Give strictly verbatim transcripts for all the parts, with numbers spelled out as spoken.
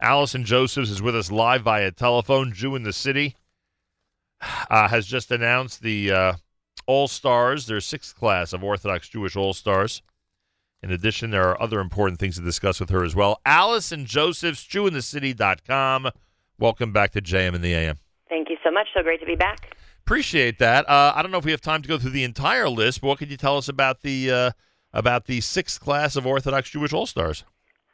Allison Josephs is with us live via telephone. Jew in the City uh, has just announced the uh, All-Stars, their sixth class of Orthodox Jewish All-Stars. In addition, there are other important things to discuss with her as well. Allison Josephs, Jew in the City dot com. Welcome back to J M in the A M. Thank you so much. So great to be back. Appreciate that. Uh, I don't know if we have time to go through the entire list, but what could you tell us about the uh, about the sixth class of Orthodox Jewish All-Stars?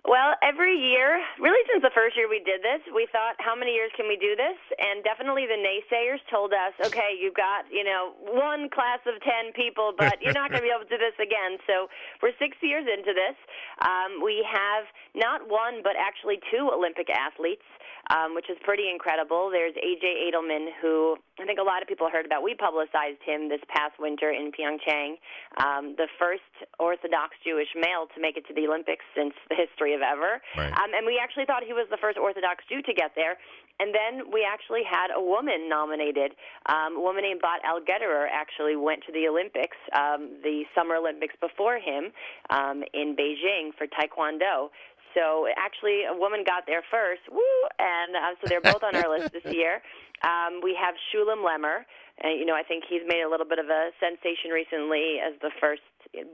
Well, every year, really since the first year we did this, we thought, how many years can we do this? And definitely the naysayers told us, okay, you've got, you know, one class of ten people, but you're not going to be able to do this again. So we're six years into this. Um, we have not one, but actually two Olympic athletes, um, which is pretty incredible. There's A J. Edelman, who I think a lot of people heard about. We publicized him this past winter in Pyeongchang, um, the first Orthodox Jewish male to make it to the Olympics since the history of ever. Right. Um, and we actually thought he was the first Orthodox Jew to get there. And then we actually had a woman nominated. Um, a woman named Bat Algetterer actually went to the Olympics, um, the Summer Olympics before him, um, in Beijing for Taekwondo. So actually a woman got there first. Woo! And uh, so they're both on our list this year. Um, we have Shulem Lemmer. Uh, you know, I think he's made a little bit of a sensation recently as the first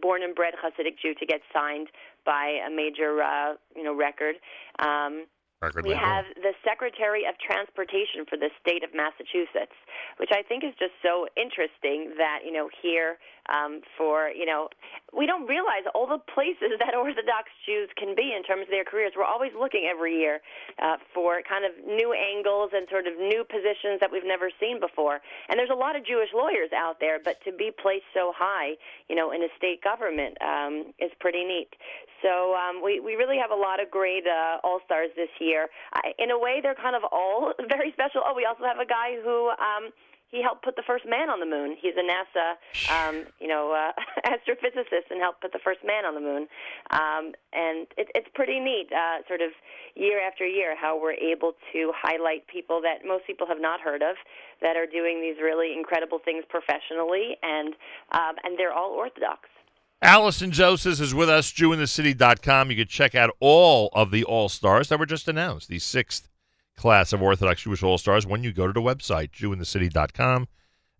born and bred Hasidic Jew to get signed by a major, uh, you know, record. Um, record we label. have the Secretary of Transportation for the state of Massachusetts, which I think is just so interesting that, you know, here um, for, you know, we don't realize all the places that Orthodox Jews can be in terms of their careers. We're always looking every year uh, for kind of new angles and sort of new positions that we've never seen before. And there's a lot of Jewish lawyers out there, but to be placed so high, you know, in a state government um, is pretty neat. So um, we, we really have a lot of great uh, all-stars this year. I, in a way, they're kind of all very special. Oh, we also have a guy who... Um, He helped put the first man on the moon. He's a NASA, um, you know, uh, astrophysicist, and helped put the first man on the moon. Um, and it, it's pretty neat, uh, sort of year after year, how we're able to highlight people that most people have not heard of, that are doing these really incredible things professionally, and um, and they're all Orthodox. Allison Josephs is with us, Jew in the City dot com. You can check out all of the All Stars that were just announced. The sixth class of Orthodox Jewish All-Stars when you go to the website, Jew in the City dot com.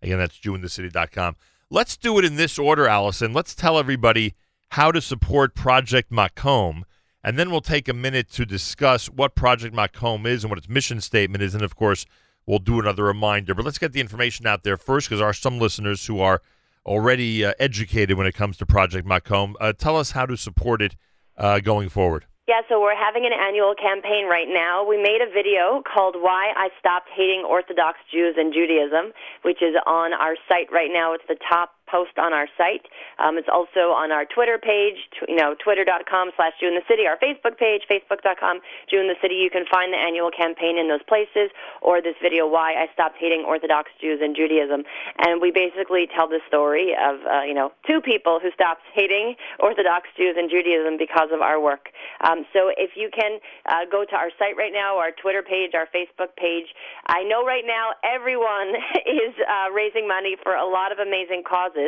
Again, that's Jew in the City dot com. Let's do it in this order, Allison. Let's tell everybody how to support Project Makom, and then we'll take a minute to discuss what Project Makom is and what its mission statement is, and of course, we'll do another reminder. But let's get the information out there first, because there are some listeners who are already uh, educated when it comes to Project Makom. Uh, tell us how to support it uh, going forward. Yeah, so we're having an annual campaign right now. We made a video called Why I Stopped Hating Orthodox Jews and Judaism, which is on our site right now. It's the top post on our site. Um, it's also on our Twitter page, tw- you know, twitter dot com slash Jew in the City, our Facebook page, facebook dot com Jew in the City. You can find the annual campaign in those places, or this video, Why I Stopped Hating Orthodox Jews and Judaism. And we basically tell the story of, uh, you know, two people who stopped hating Orthodox Jews and Judaism because of our work. Um, so if you can uh, go to our site right now, our Twitter page, our Facebook page. I know right now everyone is uh, raising money for a lot of amazing causes.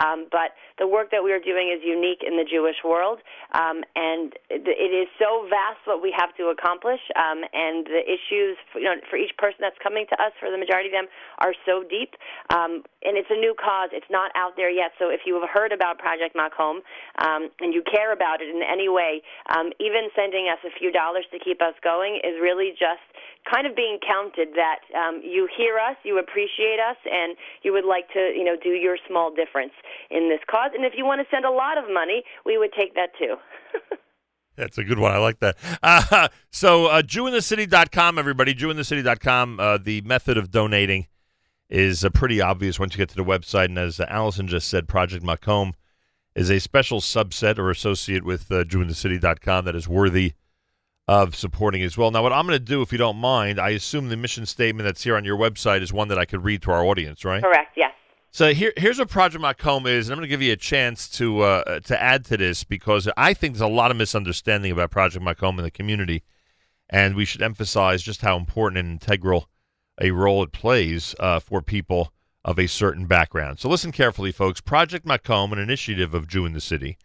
Um, but the work that we are doing is unique in the Jewish world, um, and it, it is so vast what we have to accomplish, um, and the issues for, you know, for each person that's coming to us, for the majority of them, are so deep, um, and it's a new cause. It's not out there yet, so if you have heard about Project Makom um, and you care about it in any way, um, even sending us a few dollars to keep us going is really just kind of being counted that um, you hear us, you appreciate us, and you would like to, you know, do your small difference in this cause. And if you want to send a lot of money, we would take that too. That's a good one. I like that. Uh, so uh, Jew in the City dot com, everybody, Jew in the City dot com. Uh, the method of donating is uh, pretty obvious once you get to the website. And as uh, Allison just said, Project Makom is a special subset or associate with uh, Jew in the City dot com that is worthy of supporting as well. Now, what I'm going to do, if you don't mind, I assume the mission statement that's here on your website is one that I could read to our audience, right? Correct, yes. So here, here's what Project Makom is, and I'm going to give you a chance to uh, to add to this, because I think there's a lot of misunderstanding about Project Makom in the community, and we should emphasize just how important and integral a role it plays uh, for people of a certain background. So listen carefully, folks. Project Makom, an initiative of Jew in the City,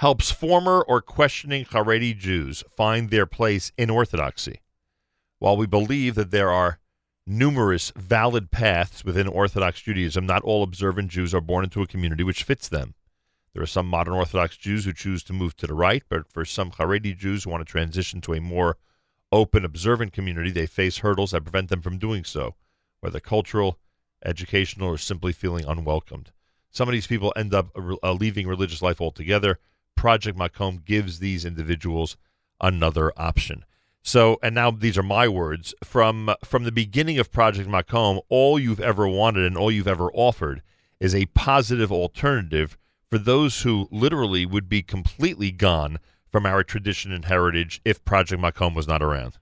helps former or questioning Haredi Jews find their place in Orthodoxy. While we believe that there are numerous valid paths within Orthodox Judaism, not all observant Jews are born into a community which fits them. There are some modern Orthodox Jews who choose to move to the right, but for some Haredi Jews who want to transition to a more open, observant community, they face hurdles that prevent them from doing so, whether cultural, educational, or simply feeling unwelcomed. Some of these people end up uh, leaving religious life altogether. Project Makom gives these individuals another option. So, and now these are my words, from from the beginning of Project Makom, all you've ever wanted and all you've ever offered is a positive alternative for those who literally would be completely gone from our tradition and heritage if Project Makom was not around.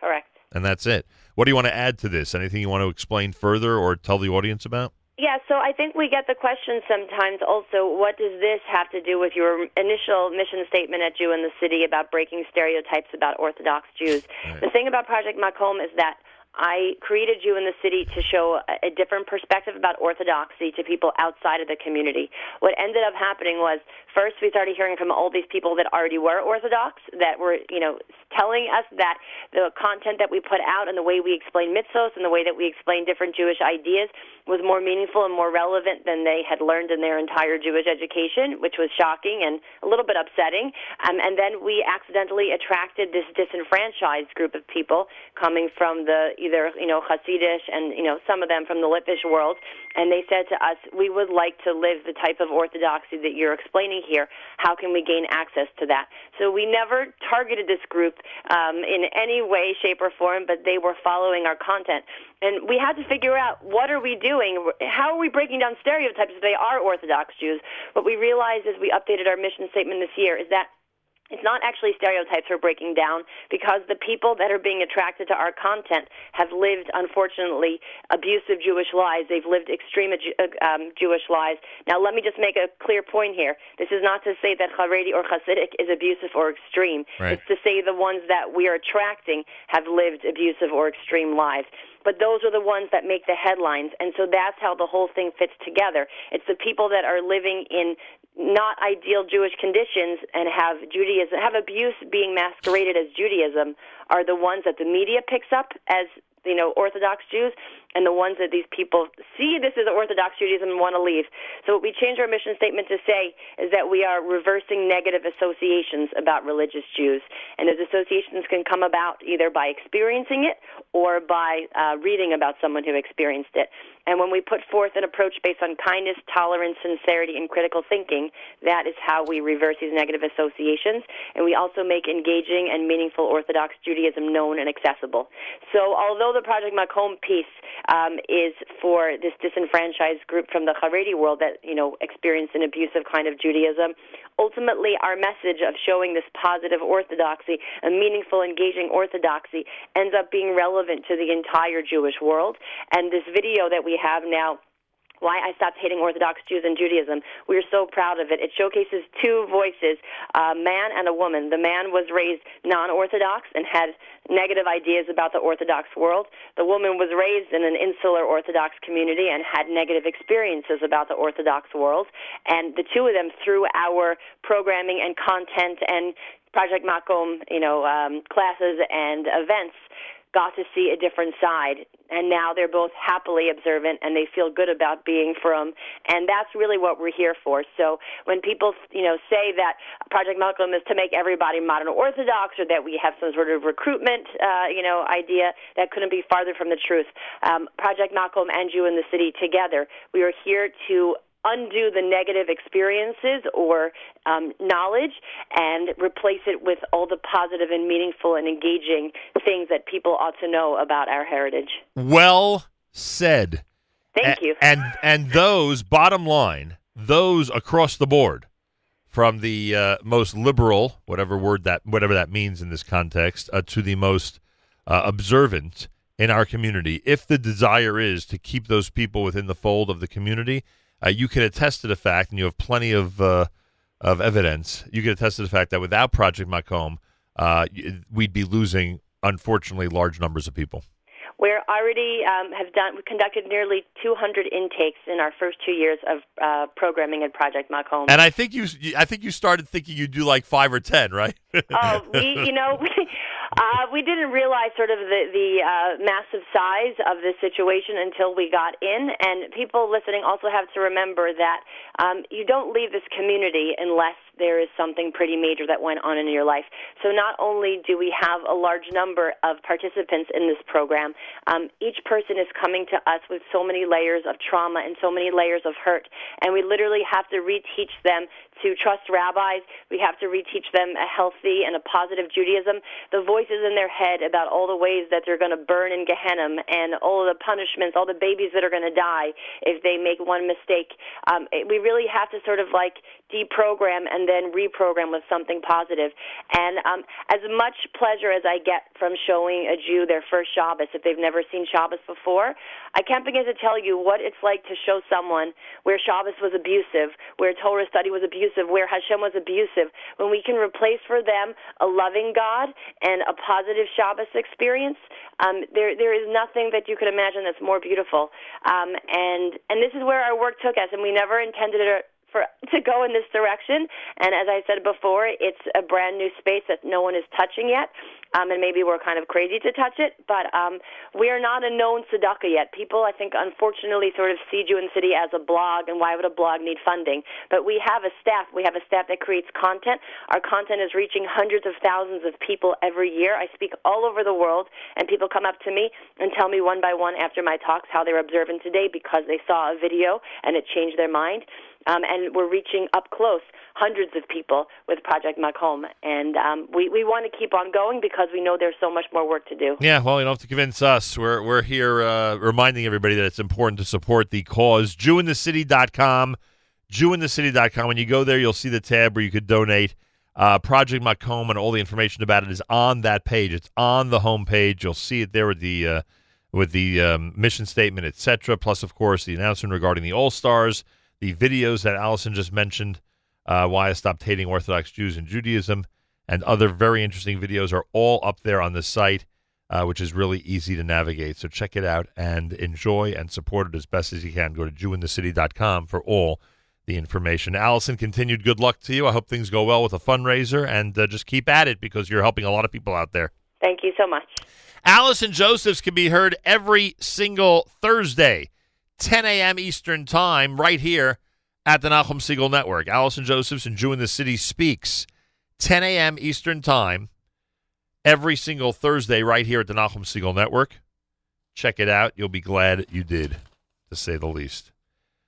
Correct. And that's it. What do you want to add to this? Anything you want to explain further or tell the audience about? Yeah, so I think we get the question sometimes also, what does this have to do with your initial mission statement at Jew in the City about breaking stereotypes about Orthodox Jews? Right. The thing about Project Makom is that I created Jew in the City to show a different perspective about Orthodoxy to people outside of the community. What ended up happening was, first, we started hearing from all these people that already were Orthodox, that were, you know, telling us that the content that we put out and the way we explain mitzvos and the way that we explain different Jewish ideas was more meaningful and more relevant than they had learned in their entire Jewish education, which was shocking and a little bit upsetting. Um, and then we accidentally attracted this disenfranchised group of people coming from the either, you know, Hasidic and, you know, some of them from the Litvish world, and they said to us, we would like to live the type of Orthodoxy that you're explaining here. How can we gain access to that? So we never targeted this group um, in any way, shape, or form, but they were following our content. And we had to figure out, what are we doing? How are we breaking down stereotypes if they are Orthodox Jews? What we realized as we updated our mission statement this year is that it's not actually stereotypes we're breaking down, because the people that are being attracted to our content have lived, unfortunately, abusive Jewish lives. They've lived extreme um, Jewish lives. Now, let me just make a clear point here. This is not to say that Haredi or Hasidic is abusive or extreme. Right. It's to say the ones that we are attracting have lived abusive or extreme lives. But those are the ones that make the headlines, and so that's how the whole thing fits together. It's the people that are living in not ideal Jewish conditions and have Judaism, have abuse being masqueraded as Judaism, are the ones that the media picks up as, you know, Orthodox Jews, and the ones that these people see this is Orthodox Judaism and want to leave. So what we changed our mission statement to say is that we are reversing negative associations about religious Jews. And those associations can come about either by experiencing it or by uh, reading about someone who experienced it. And when we put forth an approach based on kindness, tolerance, sincerity, and critical thinking, that is how we reverse these negative associations. And we also make engaging and meaningful Orthodox Judaism known and accessible. So although the Project Makom piece um, is for this disenfranchised group from the Haredi world that, you know, experienced an abusive kind of Judaism, ultimately our message of showing this positive Orthodoxy, a meaningful, engaging Orthodoxy, ends up being relevant to the entire Jewish world. And this video that we We have now, Why I Stopped Hating Orthodox Jews and Judaism. We're so proud of it. It showcases two voices, a man and a woman. The man was raised non-Orthodox and had negative ideas about the Orthodox world. The woman was raised in an insular Orthodox community and had negative experiences about the Orthodox world. And the two of them, through our programming and content and Project Makom, you know, um, classes and events, got to see a different side, and now they're both happily observant, and they feel good about being from, and that's really what we're here for. So when people, you know, say that Project Makom is to make everybody modern Orthodox, or that we have some sort of recruitment, uh, you know, idea, that couldn't be farther from the truth. Um, Project Makom and Jew in the City together, we are here to undo the negative experiences or um, knowledge and replace it with all the positive and meaningful and engaging things that people ought to know about our heritage. Well said. Thank a- you. And and those, bottom line, those across the board, from the uh, most liberal, whatever word that whatever that means in this context, uh, to the most uh, observant in our community, if the desire is to keep those people within the fold of the community, Uh, you can attest to the fact, and you have plenty of uh, of evidence, you can attest to the fact that without Project Makom, uh, we'd be losing, unfortunately, large numbers of people. We're already um, have done we conducted nearly two hundred intakes in our first two years of uh, programming at Project Makom. And I think you, I think you started thinking you'd do like five or ten, right? Oh, uh, we, you know. We, Uh, we didn't realize sort of the, the uh, massive size of this situation until we got in, and people listening also have to remember that um, you don't leave this community unless there is something pretty major that went on in your life. So not only do we have a large number of participants in this program, um, each person is coming to us with so many layers of trauma and so many layers of hurt, and we literally have to reteach them to trust rabbis. We have to reteach them a healthy and a positive Judaism. The voices in their head about all the ways that they're going to burn in Gehenna and all the punishments, all the babies that are going to die if they make one mistake. Um, it, we really have to sort of like deprogram and then reprogram with something positive. And um, as much pleasure as I get from showing a Jew their first Shabbos, if they've never seen Shabbos before, I can't begin to tell you what it's like to show someone where Shabbos was abusive, where Torah study was abusive, where Hashem was abusive, when we can replace for them a loving God and a positive Shabbos experience. Um, there, there is nothing that you could imagine that's more beautiful. Um, and, and this is where our work took us, and we never intended it For, to go in this direction, and as I said before, it's a brand new space that no one is touching yet, um, and maybe we're kind of crazy to touch it, but um, we are not a known Sadaka yet. People, I think, unfortunately sort of see Jew in the City as a blog, and why would a blog need funding? But we have a staff. We have a staff that creates content. Our content is reaching hundreds of thousands of people every year. I speak all over the world, and people come up to me and tell me one by one after my talks how they're observant today because they saw a video and it changed their mind. Um, and we're reaching up close hundreds of people with Project Makom. And um, we, we want to keep on going because we know there's so much more work to do. Yeah, well, you don't have to convince us. We're we're here uh, reminding everybody that it's important to support the cause. Jew in the City dot com, Jew in the City dot com. When you go there, you'll see the tab where you could donate. Uh, Project Makom and all the information about it is on that page. It's on the homepage. You'll see it there with the, uh, with the um, mission statement, et cetera, plus, of course, the announcement regarding the All-Stars, the videos that Allison just mentioned, uh, Why I Stopped Hating Orthodox Jews and Judaism, and other very interesting videos are all up there on the site, uh, which is really easy to navigate. So check it out and enjoy and support it as best as you can. Go to Jew in the City dot com for all the information. Allison, continued good luck to you. I hope things go well with the fundraiser, and uh, just keep at it because you're helping a lot of people out there. Thank you so much. Allison Josephs can be heard every single Thursday, ten a.m. Eastern Time, right here at the Nahum Segal Network. Allison Josephs and Jew in the City Speaks, ten a.m. Eastern Time, every single Thursday right here at the Nahum Segal Network. Check it out. You'll be glad you did, to say the least.